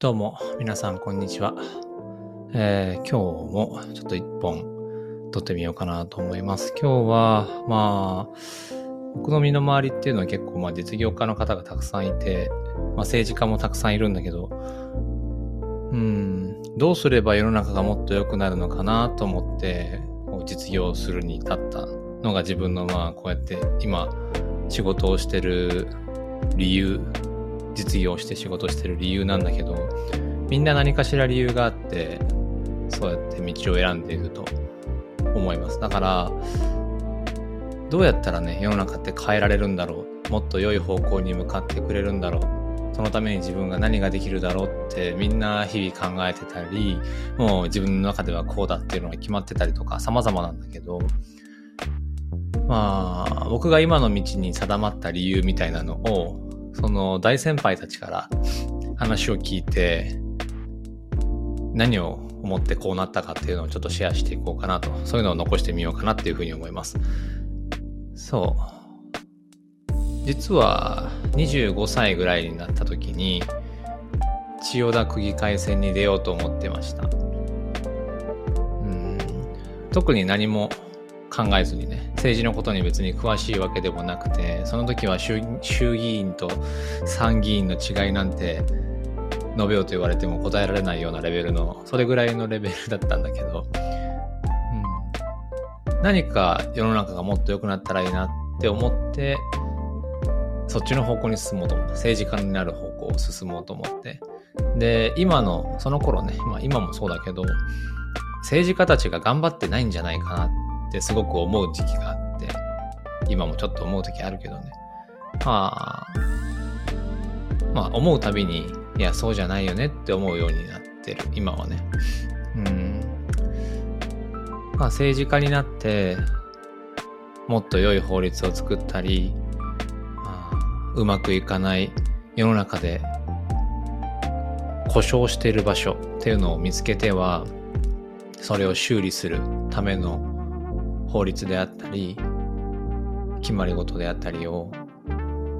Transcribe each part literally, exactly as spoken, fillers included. どうも皆さんこんにちは、えー、今日もちょっと一本撮ってみようかなと思います。今日はまあ僕の身の回りっていうのは結構まあ実業家の方がたくさんいて、まあ、政治家もたくさんいるんだけど、うーんどうすれば世の中がもっと良くなるのかなと思って実業するに至ったのが自分のまあこうやって今仕事をしてる理由、実業して仕事してる理由なんだけど、みんな何かしら理由があってそうやって道を選んでいると思います。だからどうやったらね世の中って変えられるんだろう、もっと良い方向に向かってくれるんだろう、そのために自分が何ができるだろうってみんな日々考えてたり、もう自分の中ではこうだっていうのが決まってたりとか様々なんだけど、まあ僕が今の道に定まった理由みたいなのをその大先輩たちから話を聞いて何を思ってこうなったかっていうのをちょっとシェアしていこうかなと、そういうのを残してみようかなっていうふうに思います。そう実はにじゅうごさいぐらいになった時に千代田区議会選に出ようと思ってました。うん特に何も考えずにね、政治のことに別に詳しいわけでもなくて、その時は 衆, 衆議院と参議院の違いなんて述べようと言われても答えられないようなレベルの、それぐらいのレベルだったんだけど、うん、何か世の中がもっと良くなったらいいなって思ってそっちの方向に進もうと思って、政治家になる方向を進もうと思って、で今のその頃ね、まあ、今もそうだけど政治家たちが頑張ってないんじゃないかなってってすごく思う時期があって、今もちょっと思う時あるけどね、まあ、まあ思うたびにいやそうじゃないよねって思うようになってる今はね。うんまあ政治家になってもっと良い法律を作ったり、うまくいかない世の中で故障している場所っていうのを見つけてはそれを修理するための法律であったり決まり事であったりを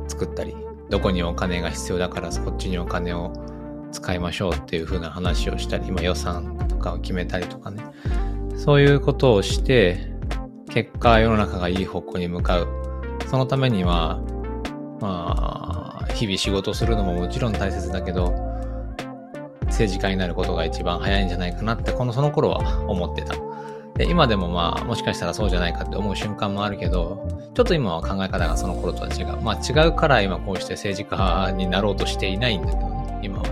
作ったり、どこにお金が必要だからこっちにお金を使いましょうっていう風な話をしたり、まあ、予算とかを決めたりとかね、そういうことをして結果世の中がいい方向に向かう。そのためにはまあ日々仕事するのももちろん大切だけど政治家になることが一番早いんじゃないかなってこのその頃は思ってた。で今でもまあもしかしたらそうじゃないかって思う瞬間もあるけど、ちょっと今は考え方がその頃とは違う。まあ違うから今こうして政治家になろうとしていないんだけどね、今は。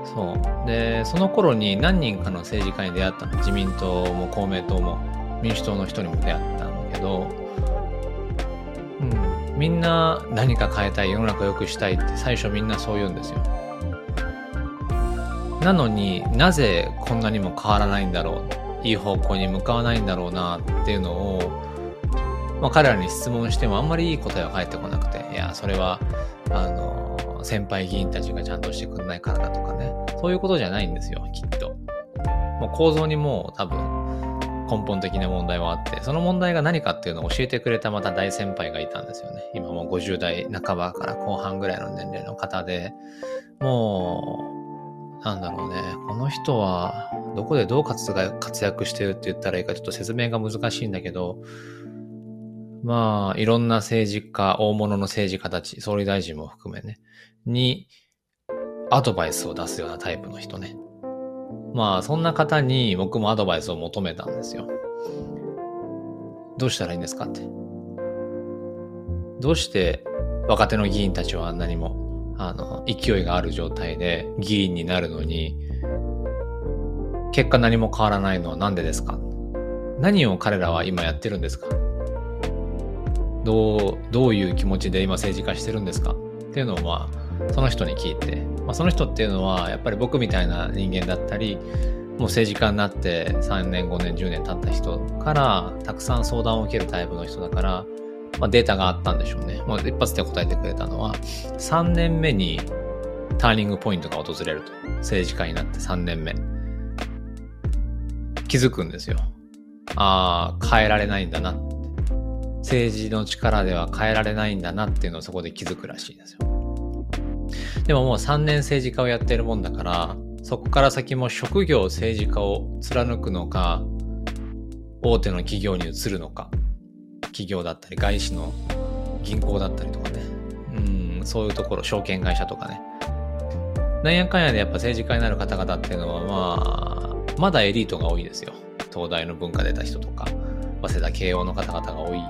うん。そう。で、その頃に何人かの政治家に出会ったの。自民党も公明党も民主党の人にも出会ったんだけど、うん。みんな何か変えたい、世の中良くしたいって最初みんなそう言うんですよ。なのになぜこんなにも変わらないんだろう、いい方向に向かわないんだろうなっていうのを、まあ、彼らに質問してもあんまりいい答えは返ってこなくて、いやそれはあの先輩議員たちがちゃんとしてくれないからだとかね、そういうことじゃないんですよきっと。もう構造にもう多分根本的な問題はあって、その問題が何かっていうのを教えてくれたまた大先輩がいたんですよね。今もうごじゅうだいなかばから後半ぐらいの年齢の方で、もうなんだろうね、この人はどこでどう活躍してるって言ったらいいかちょっと説明が難しいんだけど、まあいろんな政治家、大物の政治家たち、総理大臣も含めねにアドバイスを出すようなタイプの人ね。まあそんな方に僕もアドバイスを求めたんですよ。どうしたらいいんですかって、どうして若手の議員たちはあんなにもあの勢いがある状態で議員になるのに結果何も変わらないのはなんでですか、何を彼らは今やってるんですか、どう、どういう気持ちで今政治家してるんですかっていうのを、まあ、その人に聞いて、まあ、その人っていうのはやっぱり僕みたいな人間だったり、もう政治家になってさんねんごねんじゅうねん経った人からたくさん相談を受けるタイプの人だから、まあ、データがあったんでしょうね。まあ、一発で答えてくれたのは、さんねんめにターニングポイントが訪れると。政治家になってさんねんめ。気づくんですよ。ああ、変えられないんだなって。政治の力では変えられないんだなっていうのをそこで気づくらしいんですよ。でももうさんねん政治家をやってるもんだから、そこから先も職業政治家を貫くのか、大手の企業に移るのか、企業だったり外資の銀行だったりとかね、うん、そういうところ、証券会社とかね、なんやかんやでやっぱ政治家になる方々っていうのは、まあまだエリートが多いですよ。東大の文化出た人とか早稲田慶応の方々が多い。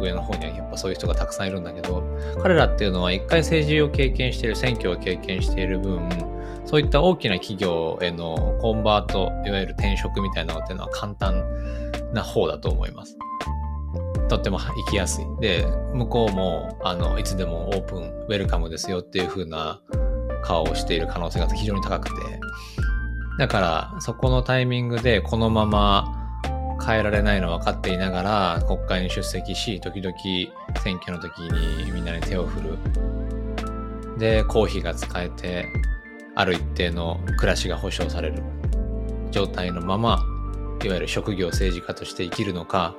上の方にはやっぱそういう人がたくさんいるんだけど、彼らっていうのは一回政治を経験している、選挙を経験している分、そういった大きな企業へのコンバート、いわゆる転職みたいなのっていうのは簡単な方だと思います。とっても行きやすいで、向こうもあのいつでもオープンウェルカムですよっていう風な顔をしている可能性が非常に高くて、だからそこのタイミングでこのまま変えられないの分かっていながら国会に出席し、時々選挙の時にみんなに手を振る、で公費が使えてある一定の暮らしが保障される状態のまま、いわゆる職業政治家として生きるのか、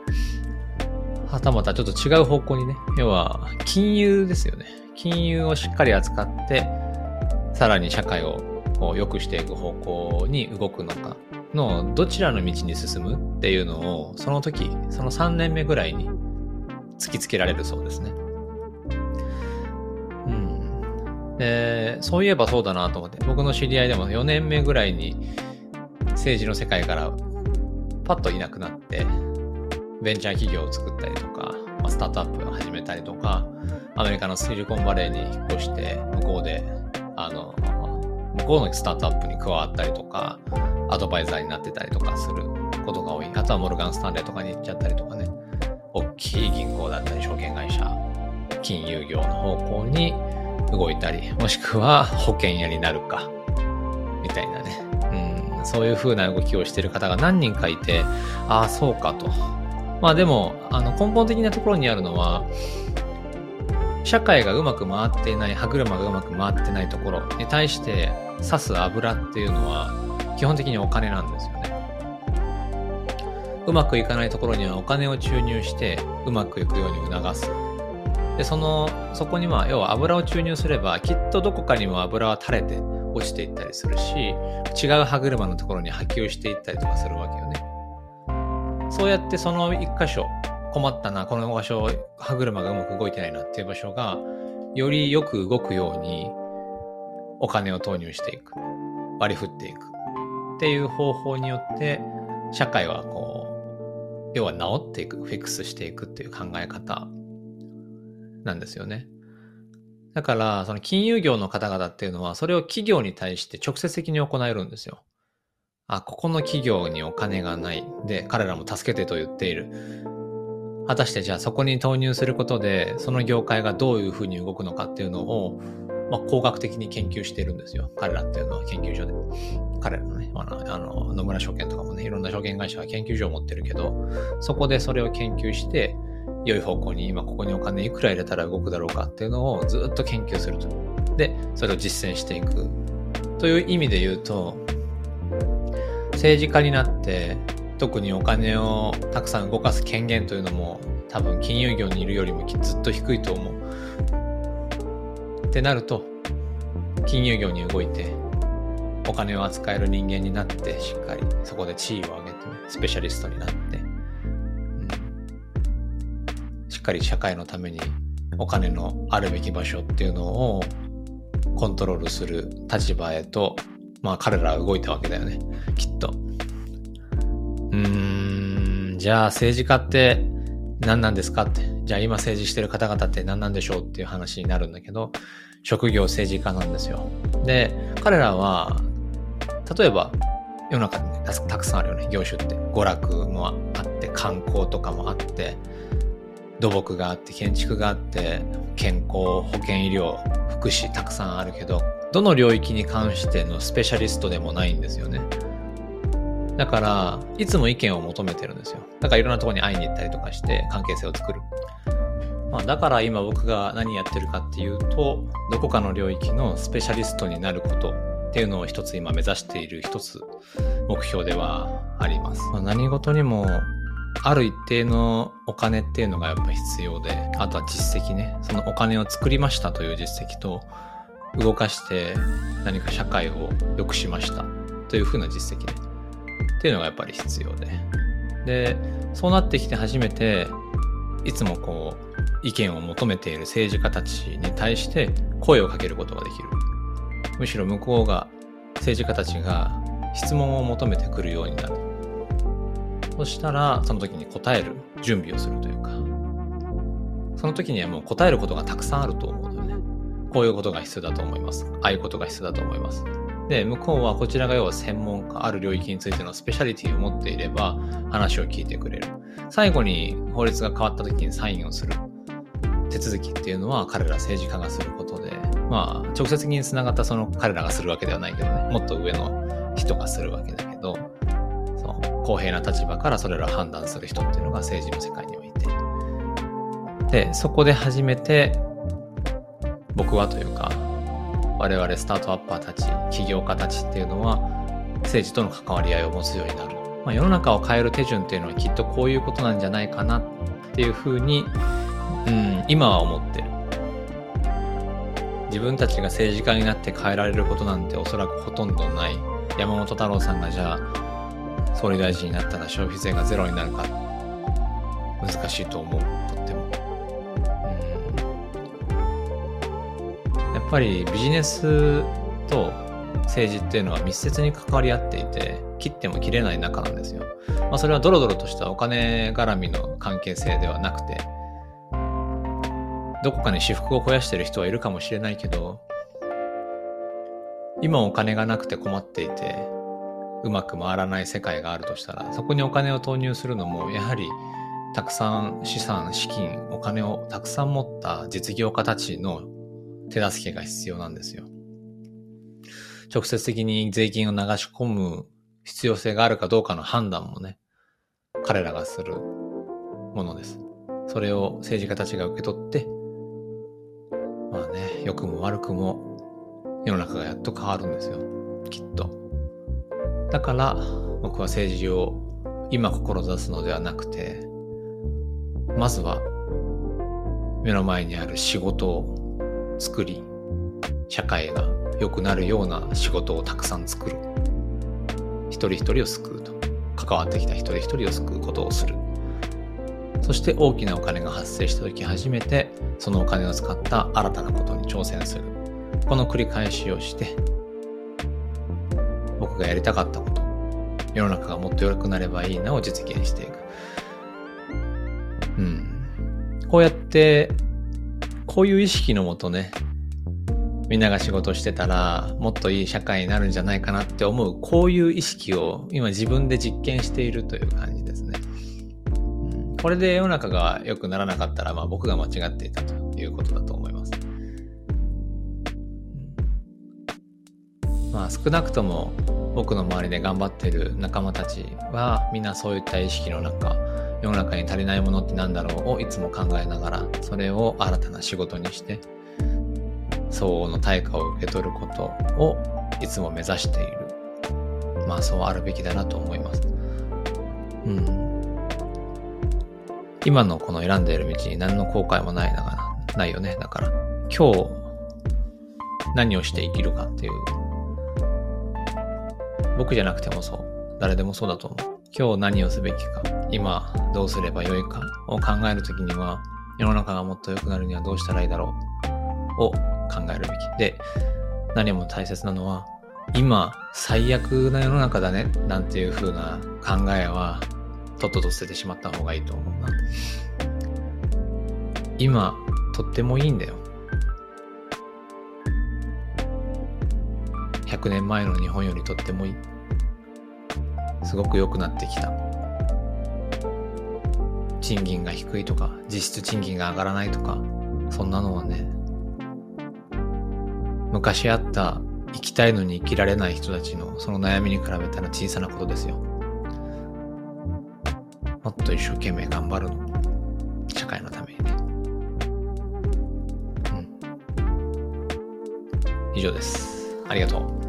はたまたちょっと違う方向にね、要は金融ですよね。金融をしっかり扱ってさらに社会を良くしていく方向に動くのかのどちらの道に進むっていうのを、その時そのさんねんめぐらいに突きつけられるそうですね。うん、でそういえばそうだなと思って、僕の知り合いでもよねんめぐらいに政治の世界からパッといなくなって、ベンチャー企業を作ったりとか、スタートアップを始めたりとか、アメリカのシリコンバレーに引っ越して向こうであの向こうのスタートアップに加わったりとか、アドバイザーになってたりとかすることが多い。あとはモルガンスタンレーとかに行っちゃったりとかね、大きい銀行だったり証券会社、金融業の方向に動いたり、もしくは保険屋になるかみたいなね、うん、そういう風な動きをしている方が何人かいて、ああそうかと。まあでもあの根本的なところにあるのは、社会がうまく回っていない、歯車がうまく回ってないところに対して刺す油っていうのは基本的にお金なんですよね。うまくいかないところにはお金を注入してうまくいくように促す。で、そのそこには要は油を注入すれば、きっとどこかにも油は垂れて落ちていったりするし、違う歯車のところに波及していったりとかするわけよね。そうやってその一箇所困ったな、この場所歯車がうまく動いてないなっていう場所がよりよく動くようにお金を投入していく、割り振っていくっていう方法によって、社会はこう要は治っていく、フィックスしていくっていう考え方なんですよね。だからその金融業の方々っていうのはそれを企業に対して直接的に行えるんですよ。あ、ここの企業にお金がないで、彼らも助けてと言っている。果たしてじゃあそこに投入することでその業界がどういうふうに動くのかっていうのを、まあ、工学的に研究しているんですよ。彼らっていうのは研究所で。彼らのね、あの、あの野村証券とかもね、いろんな証券会社は研究所を持ってるけど、そこでそれを研究して、良い方向に、今ここにお金いくら入れたら動くだろうかっていうのをずっと研究すると。で、それを実践していく。という意味で言うと、政治家になって、特にお金をたくさん動かす権限というのも、多分金融業にいるよりもずっと低いと思う。ってなると、金融業に動いてお金を扱える人間になって、しっかりそこで地位を上げてスペシャリストになって、うん、しっかり社会のためにお金のあるべき場所っていうのをコントロールする立場へと、まあ彼らは動いたわけだよね、きっと。うーん、じゃあ政治家って何なんですかって、じゃあ今政治してる方々って何なんでしょうっていう話になるんだけど、職業政治家なんですよ。で、彼らは例えば世の中に、ね、たくさんあるよね、業種って。娯楽もあって、観光とかもあって、土木があって、建築があって、健康、保健、医療、福祉、たくさんあるけど、どの領域に関してのスペシャリストでもないんですよね。だからいつも意見を求めてるんですよ。だからいろんなところに会いに行ったりとかして関係性を作る。まあ、だから今僕が何やってるかっていうと、どこかの領域のスペシャリストになることっていうのを一つ今目指している一つ目標ではあります。まあ、何事にもある一定のお金っていうのがやっぱ必要で、あとは実績ね。そのお金を作りましたという実績と、動かして何か社会を良くしましたというふうな実績でっていうのがやっぱり必要で、でそうなってきて初めていつもこう意見を求めている政治家たちに対して声をかけることができる。むしろ向こうが政治家たちが質問を求めてくるようになる。そしたらその時に答える準備をするというか、その時にはもう答えることがたくさんあると思うのでね、こういうことが必要だと思います、ああいうことが必要だと思います。で向こうはこちらが要は専門家、ある領域についてのスペシャリティを持っていれば話を聞いてくれる。最後に法律が変わった時にサインをする手続きっていうのは彼ら政治家がすることで、まあ直接的につながったその彼らがするわけではないけどね、もっと上の人がするわけだけど、その公平な立場からそれらを判断する人っていうのが政治の世界にはいて、でそこで初めて僕はというか我々スタートアッパーたち起業家たちっていうのは政治との関わり合いを持つようになる、まあ、世の中を変える手順っていうのはきっとこういうことなんじゃないかなっていうふうに、うん、今は思ってる。自分たちが政治家になって変えられることなんておそらくほとんどない。山本太郎さんがじゃあ総理大臣になったら消費税がゼロになるか、難しいと思う、とっても。やっぱりビジネスと政治っていうのは密接に関わり合っていて、切っても切れない仲なんですよ。まあ、それはドロドロとしたお金絡みの関係性ではなくて、どこかに私腹を肥やしてる人はいるかもしれないけど、今お金がなくて困っていてうまく回らない世界があるとしたら、そこにお金を投入するのもやはりたくさん資産、資金、お金をたくさん持った実業家たちの手助けが必要なんですよ。直接的に税金を流し込む必要性があるかどうかの判断もね、彼らがするものです。それを政治家たちが受け取って、まあね、良くも悪くも世の中がやっと変わるんですよ、きっと。だから僕は政治を今志すのではなくて、まずは目の前にある仕事を作り、社会が良くなるような仕事をたくさん作る、一人一人を救うと、関わってきた一人一人を救うことをする。そして大きなお金が発生した時初めてそのお金を使った新たなことに挑戦する。この繰り返しをして、僕がやりたかったこと、世の中がもっと良くなればいいなを実現していく。うん、こうやってこういう意識のもとね、みんなが仕事してたらもっといい社会になるんじゃないかなって思う、こういう意識を今自分で実験しているという感じですね。これで世の中が良くならなかったら、まあ僕が間違っていたということだと思います。まあ少なくとも僕の周りで頑張っている仲間たちはみんなそういった意識の中、世の中に足りないものってなんだろうをいつも考えながら、それを新たな仕事にして相応の対価を受け取ることをいつも目指している。まあそうあるべきだなと思います。うん、今のこの選んでいる道に何の後悔もないながらないよね。だから今日何をして生きるかっていう、僕じゃなくてもそう、誰でもそうだと思う。今日何をすべきか、今どうすればよいかを考えるときには、世の中がもっと良くなるにはどうしたらいいだろうを考えるべきで、何も大切なのは今最悪な世の中だねなんていう風な考えはとっとと捨ててしまった方がいいと思うな。今とってもいいんだよ。ひゃくねんまえの日本よりとってもいい、すごく良くなってきた。賃金が低いとか実質賃金が上がらないとか、そんなのはね、昔あった生きたいのに生きられない人たちのその悩みに比べたら小さなことですよ。もっと一生懸命頑張るの、社会のためにね。うん、以上です。ありがとう。